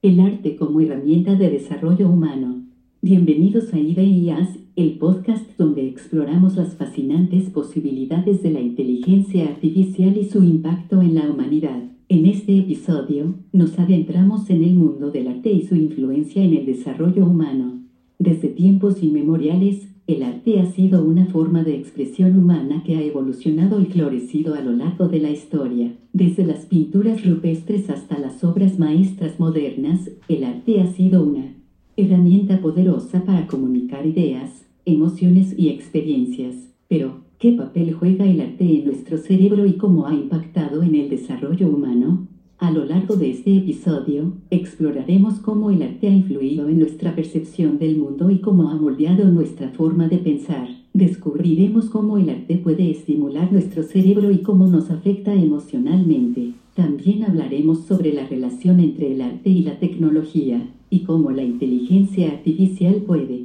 El arte como herramienta de desarrollo humano. Bienvenidos a IdeIAs, el podcast donde exploramos las fascinantes posibilidades de la inteligencia artificial y su impacto en la humanidad. En este episodio, nos adentramos en el mundo del arte y su influencia en el desarrollo humano. Desde tiempos inmemoriales, el arte ha sido una forma de expresión humana que ha evolucionado y florecido a lo largo de la historia. Desde las pinturas rupestres hasta las obras maestras modernas, el arte ha sido una herramienta poderosa para comunicar ideas, emociones y experiencias. Pero, ¿qué papel juega el arte en nuestro cerebro y cómo ha impactado en el desarrollo humano? A lo largo de este episodio, exploraremos cómo el arte ha influido en nuestra percepción del mundo y cómo ha moldeado nuestra forma de pensar. Descubriremos cómo el arte puede estimular nuestro cerebro y cómo nos afecta emocionalmente. También hablaremos sobre la relación entre el arte y la tecnología, y cómo la inteligencia artificial puede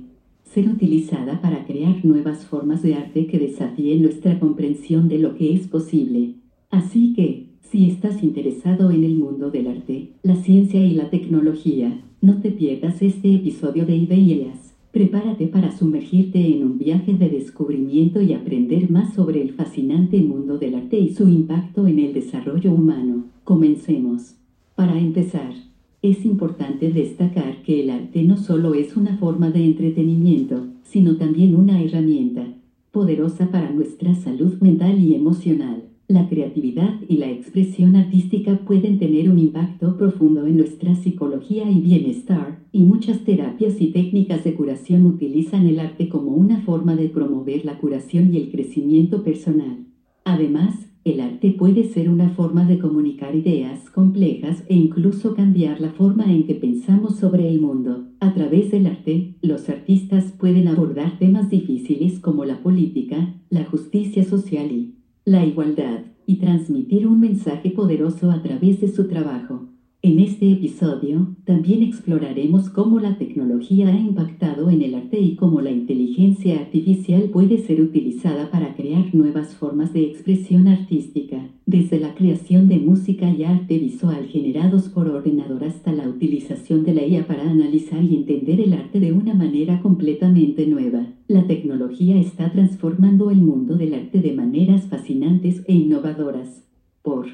ser utilizada para crear nuevas formas de arte que desafíen nuestra comprensión de lo que es posible. Así que, si estás interesado en el mundo del arte, la ciencia y la tecnología, no te pierdas este episodio de IdeIAs. Prepárate para sumergirte en un viaje de descubrimiento y aprender más sobre el fascinante mundo del arte y su impacto en el desarrollo humano. Comencemos. Para empezar, es importante destacar que el arte no solo es una forma de entretenimiento, sino también una herramienta poderosa para nuestra salud mental y emocional. La creatividad y la expresión artística pueden tener un impacto profundo en nuestra psicología y bienestar, y muchas terapias y técnicas de curación utilizan el arte como una forma de promover la curación y el crecimiento personal. Además, el arte puede ser una forma de comunicar ideas complejas e incluso cambiar la forma en que pensamos sobre el mundo. A través del arte, los artistas pueden abordar temas difíciles como la política, la justicia social y la igualdad, y transmitir un mensaje poderoso a través de su trabajo. En este episodio, también exploraremos cómo la tecnología ha impactado en el arte y cómo la inteligencia artificial puede ser utilizada para crear nuevas formas de expresión artística, desde la creación de música y arte visual generados por ordenador hasta la utilización de la IA para analizar y entender el arte de una manera completamente nueva. La tecnología está transformando el mundo del arte de maneras fascinantes e innovadoras. Por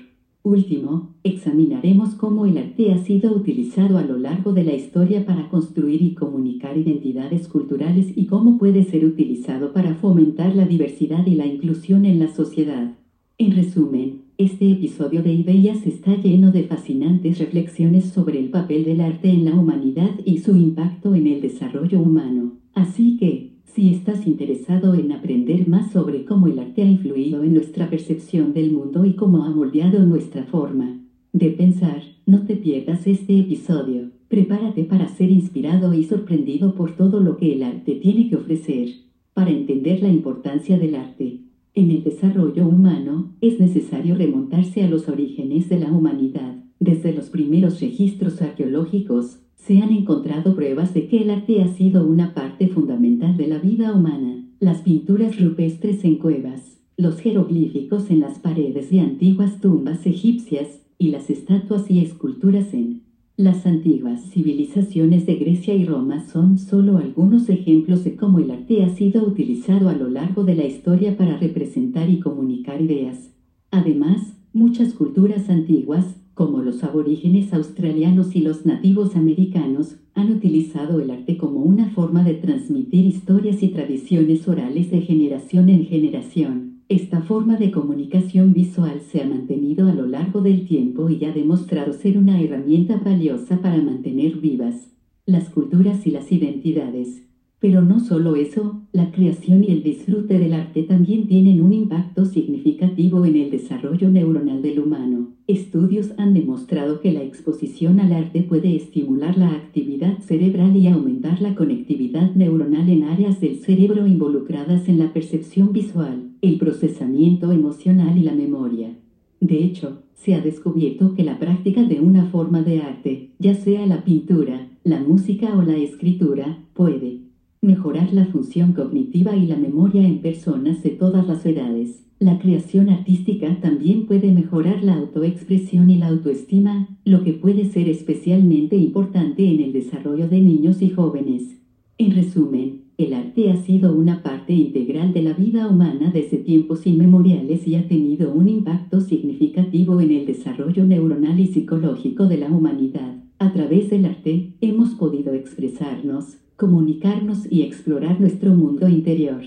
último, examinaremos cómo el arte ha sido utilizado a lo largo de la historia para construir y comunicar identidades culturales y cómo puede ser utilizado para fomentar la diversidad y la inclusión en la sociedad. En resumen, este episodio de IdeIAs está lleno de fascinantes reflexiones sobre el papel del arte en la humanidad y su impacto en el desarrollo humano. Así que, si estás interesado en aprender más sobre cómo el arte ha influido en nuestra percepción del mundo y cómo ha moldeado nuestra forma de pensar, no te pierdas este episodio. Prepárate para ser inspirado y sorprendido por todo lo que el arte tiene que ofrecer. Para entender la importancia del arte en el desarrollo humano, es necesario remontarse a los orígenes de la humanidad. Desde los primeros registros arqueológicos, se han encontrado pruebas de que el arte ha sido una parte fundamental de la vida humana. Las pinturas rupestres en cuevas, los jeroglíficos en las paredes de antiguas tumbas egipcias, y las estatuas y esculturas en las antiguas civilizaciones de Grecia y Roma son solo algunos ejemplos de cómo el arte ha sido utilizado a lo largo de la historia para representar y comunicar ideas. Además, muchas culturas antiguas, como los aborígenes australianos y los nativos americanos, han utilizado el arte como una forma de transmitir historias y tradiciones orales de generación en generación. Esta forma de comunicación visual se ha mantenido a lo largo del tiempo y ha demostrado ser una herramienta valiosa para mantener vivas las culturas y las identidades. Pero no solo eso, la creación y el disfrute del arte también tienen un impacto significativo en el desarrollo neuronal del humano. Estudios han demostrado que la exposición al arte puede estimular la actividad cerebral y aumentar la conectividad neuronal en áreas del cerebro involucradas en la percepción visual, el procesamiento emocional y la memoria. De hecho, se ha descubierto que la práctica de una forma de arte, ya sea la pintura, la música o la escritura, puede mejorar la función cognitiva y la memoria en personas de todas las edades. La creación artística también puede mejorar la autoexpresión y la autoestima, lo que puede ser especialmente importante en el desarrollo de niños y jóvenes. En resumen, el arte ha sido una parte integral de la vida humana desde tiempos inmemoriales y ha tenido un impacto significativo en el desarrollo neuronal y psicológico de la humanidad. A través del arte, hemos podido expresarnos, comunicarnos y explorar nuestro mundo interior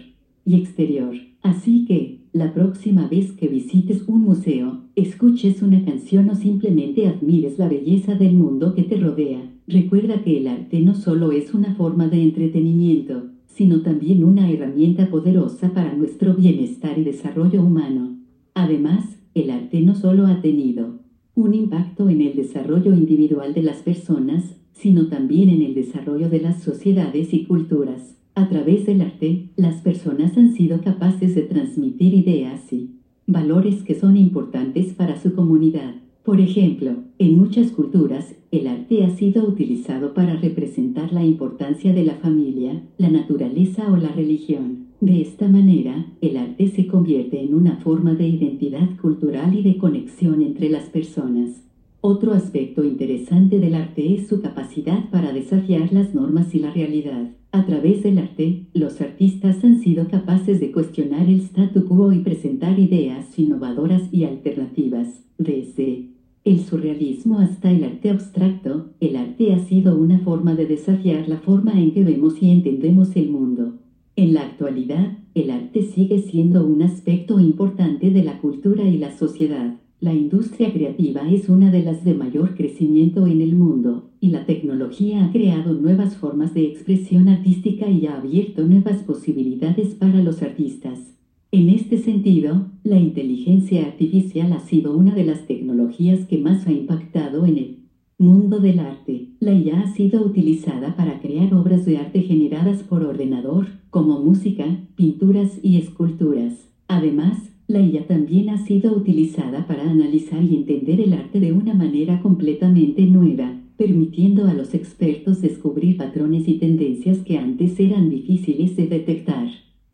y exterior. Así que, la próxima vez que visites un museo, escuches una canción o simplemente admires la belleza del mundo que te rodea, recuerda que el arte no solo es una forma de entretenimiento, sino también una herramienta poderosa para nuestro bienestar y desarrollo humano. Además, el arte no solo ha tenido un impacto en el desarrollo individual de las personas, sino también en el desarrollo de las sociedades y culturas. A través del arte, las personas han sido capaces de transmitir ideas y valores que son importantes para su comunidad. Por ejemplo, en muchas culturas, el arte ha sido utilizado para representar la importancia de la familia, la naturaleza o la religión. De esta manera, el arte se convierte en una forma de identidad cultural y de conexión entre las personas. Otro aspecto interesante del arte es su capacidad para desafiar las normas y la realidad. A través del arte, los artistas han sido capaces de cuestionar el statu quo y presentar ideas innovadoras y alternativas. Desde el surrealismo hasta el arte abstracto, el arte ha sido una forma de desafiar la forma en que vemos y entendemos el mundo. En la actualidad, el arte sigue siendo un aspecto importante de la cultura y la sociedad. La industria creativa es una de las de mayor crecimiento en el mundo, y la tecnología ha creado nuevas formas de expresión artística y ha abierto nuevas posibilidades para los artistas. En este sentido, la inteligencia artificial ha sido una de las tecnologías que más ha impactado en el mundo del arte. La IA ha sido utilizada para crear obras de arte generadas por ordenador, como música, pinturas y esculturas. Además, la IA también ha sido utilizada para analizar y entender el arte de una manera completamente nueva, permitiendo a los expertos descubrir patrones y tendencias que antes eran difíciles de detectar.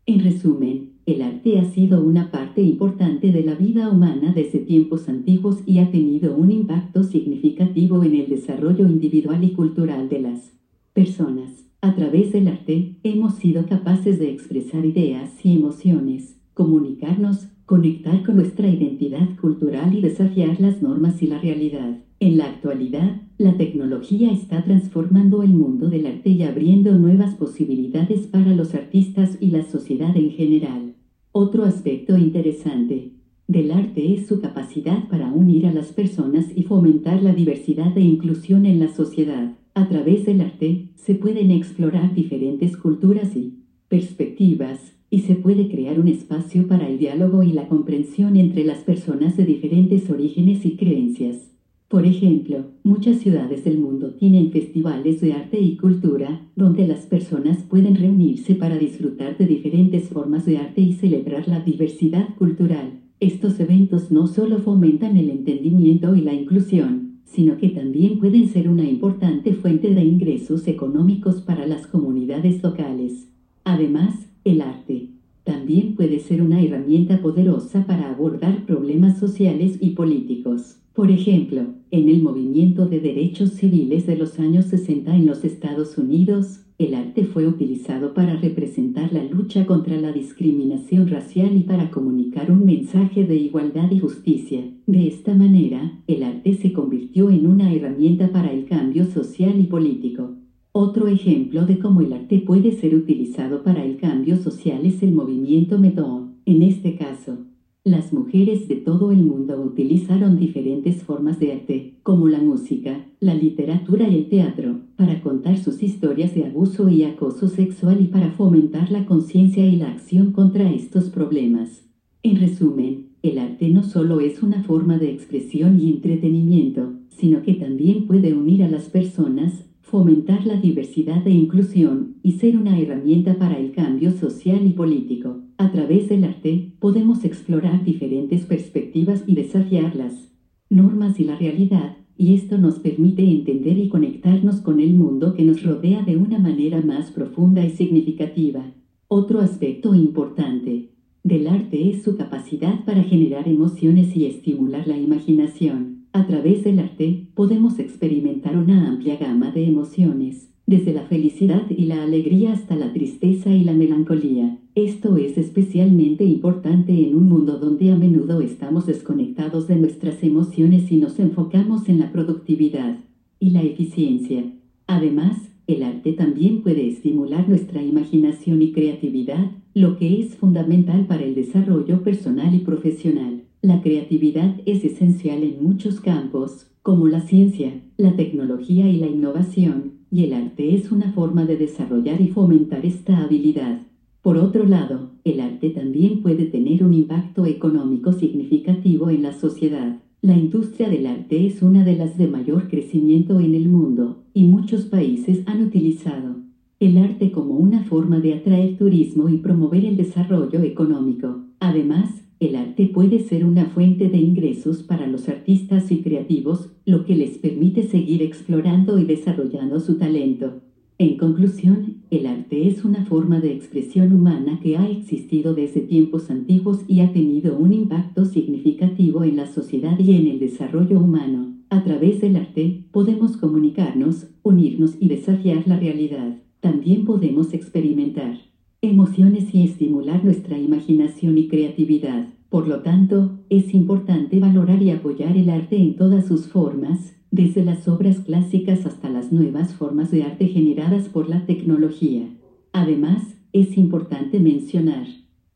En resumen, el arte ha sido una parte importante de la vida humana desde tiempos antiguos y ha tenido un impacto significativo en el desarrollo individual y cultural de las personas. A través del arte, hemos sido capaces de expresar ideas y emociones, comunicarnos, conectar con nuestra identidad cultural y desafiar las normas y la realidad. En la actualidad, la tecnología está transformando el mundo del arte y abriendo nuevas posibilidades para los artistas y la sociedad en general. Otro aspecto interesante del arte es su capacidad para unir a las personas y fomentar la diversidad e inclusión en la sociedad. A través del arte, se pueden explorar diferentes culturas y perspectivas, y se puede crear un espacio para el diálogo y la comprensión entre las personas de diferentes orígenes y creencias. Por ejemplo, muchas ciudades del mundo tienen festivales de arte y cultura, donde las personas pueden reunirse para disfrutar de diferentes formas de arte y celebrar la diversidad cultural. Estos eventos no solo fomentan el entendimiento y la inclusión, sino que también pueden ser una importante fuente de ingresos económicos para las comunidades locales. Además, el arte también puede ser una herramienta poderosa para abordar problemas sociales y políticos. Por ejemplo, en el movimiento de derechos civiles de los años 60 en los Estados Unidos, el arte fue utilizado para representar la lucha contra la discriminación racial y para comunicar un mensaje de igualdad y justicia. De esta manera, el arte se convirtió en una herramienta para el cambio social y político. Otro ejemplo de cómo el arte puede ser utilizado para el cambio social es el movimiento Me Too. En este caso, las mujeres de todo el mundo utilizaron diferentes formas de arte, como la música, la literatura y el teatro, para contar sus historias de abuso y acoso sexual y para fomentar la conciencia y la acción contra estos problemas. En resumen, el arte no solo es una forma de expresión y entretenimiento, sino que también puede unir a las personas, fomentar la diversidad e inclusión, y ser una herramienta para el cambio social y político. A través del arte, podemos explorar diferentes perspectivas y desafiar las normas y la realidad, y esto nos permite entender y conectarnos con el mundo que nos rodea de una manera más profunda y significativa. Otro aspecto importante del arte es su capacidad para generar emociones y estimular la imaginación. A través del arte, podemos experimentar una amplia gama de emociones, desde la felicidad y la alegría hasta la tristeza y la melancolía. Esto es especialmente importante en un mundo donde a menudo estamos desconectados de nuestras emociones y nos enfocamos en la productividad y la eficiencia. Además, el arte también puede estimular nuestra imaginación y creatividad, lo que es fundamental para el desarrollo personal y profesional. La creatividad es esencial en muchos campos, como la ciencia, la tecnología y la innovación. Y el arte es una forma de desarrollar y fomentar esta habilidad. Por otro lado, el arte también puede tener un impacto económico significativo en la sociedad. La industria del arte es una de las de mayor crecimiento en el mundo, y muchos países han utilizado el arte como una forma de atraer turismo y promover el desarrollo económico. Además, el arte puede ser una fuente de ingresos para los artistas y creativos, lo que les permite seguir explorando y desarrollando su talento. En conclusión, el arte es una forma de expresión humana que ha existido desde tiempos antiguos y ha tenido un impacto significativo en la sociedad y en el desarrollo humano. A través del arte, podemos comunicarnos, unirnos y desafiar la realidad. También podemos experimentar emociones y estimular nuestra imaginación y creatividad. Por lo tanto, es importante valorar y apoyar el arte en todas sus formas, desde las obras clásicas hasta las nuevas formas de arte generadas por la tecnología. Además, es importante mencionar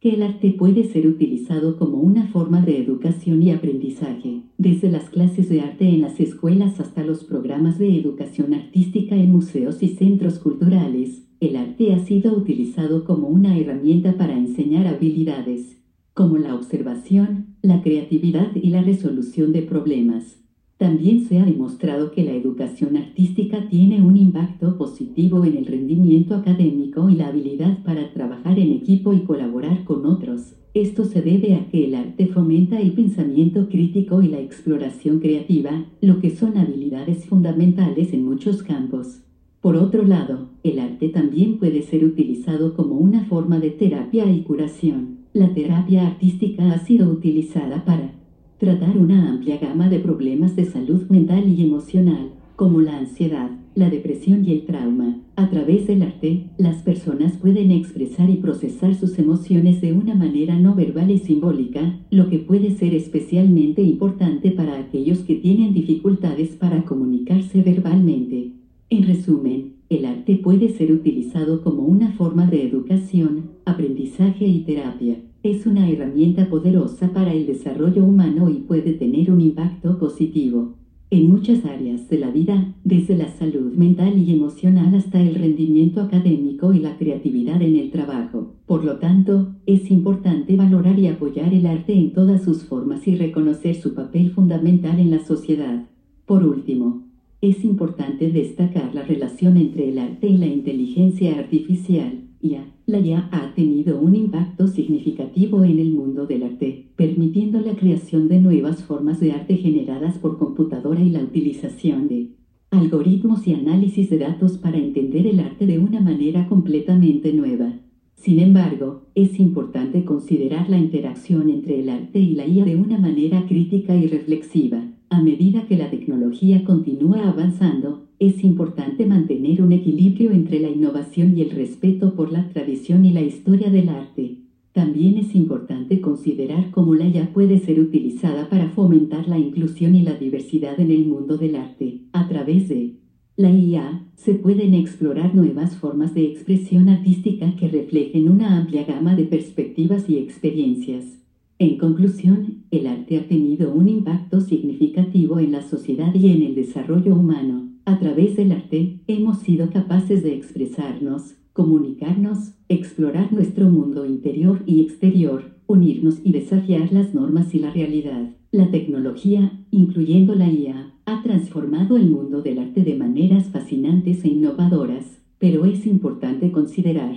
que el arte puede ser utilizado como una forma de educación y aprendizaje, desde las clases de arte en las escuelas hasta los programas de educación artística en museos y centros culturales. El arte ha sido utilizado como una herramienta para enseñar habilidades, como la observación, la creatividad y la resolución de problemas. También se ha demostrado que la educación artística tiene un impacto positivo en el rendimiento académico y la habilidad para trabajar en equipo y colaborar con otros. Esto se debe a que el arte fomenta el pensamiento crítico y la exploración creativa, lo que son habilidades fundamentales en muchos campos. Por otro lado, el arte también puede ser utilizado como una forma de terapia y curación. La terapia artística ha sido utilizada para tratar una amplia gama de problemas de salud mental y emocional, como la ansiedad, la depresión y el trauma. A través del arte, las personas pueden expresar y procesar sus emociones de una manera no verbal y simbólica, lo que puede ser especialmente importante para aquellos que tienen dificultades para comunicarse verbalmente. En resumen, el arte puede ser utilizado como una forma de educación, aprendizaje y terapia. Es una herramienta poderosa para el desarrollo humano y puede tener un impacto positivo en muchas áreas de la vida, desde la salud mental y emocional hasta el rendimiento académico y la creatividad en el trabajo. Por lo tanto, es importante valorar y apoyar el arte en todas sus formas y reconocer su papel fundamental en la sociedad. Por último, es importante destacar la relación entre el arte y la inteligencia artificial. La IA ha tenido un impacto significativo en el mundo del arte, permitiendo la creación de nuevas formas de arte generadas por computadora y la utilización de algoritmos y análisis de datos para entender el arte de una manera completamente nueva. Sin embargo, es importante considerar la interacción entre el arte y la IA de una manera crítica y reflexiva. A medida que la tecnología continúa avanzando, es importante mantener un equilibrio entre la innovación y el respeto por la tradición y la historia del arte. También es importante considerar cómo la IA puede ser utilizada para fomentar la inclusión y la diversidad en el mundo del arte. A través de la IA, se pueden explorar nuevas formas de expresión artística que reflejen una amplia gama de perspectivas y experiencias. En conclusión, el arte ha tenido un impacto significativo en la sociedad y en el desarrollo humano. A través del arte, hemos sido capaces de expresarnos, comunicarnos, explorar nuestro mundo interior y exterior, unirnos y desafiar las normas y la realidad. La tecnología, incluyendo la IA, ha transformado el mundo del arte de maneras fascinantes e innovadoras, pero es importante considerar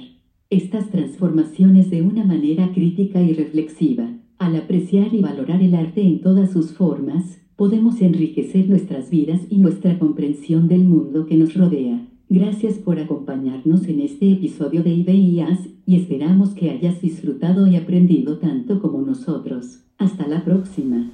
estas transformaciones de una manera crítica y reflexiva. Al apreciar y valorar el arte en todas sus formas, podemos enriquecer nuestras vidas y nuestra comprensión del mundo que nos rodea. Gracias por acompañarnos en este episodio de IdeIAs y esperamos que hayas disfrutado y aprendido tanto como nosotros. Hasta la próxima.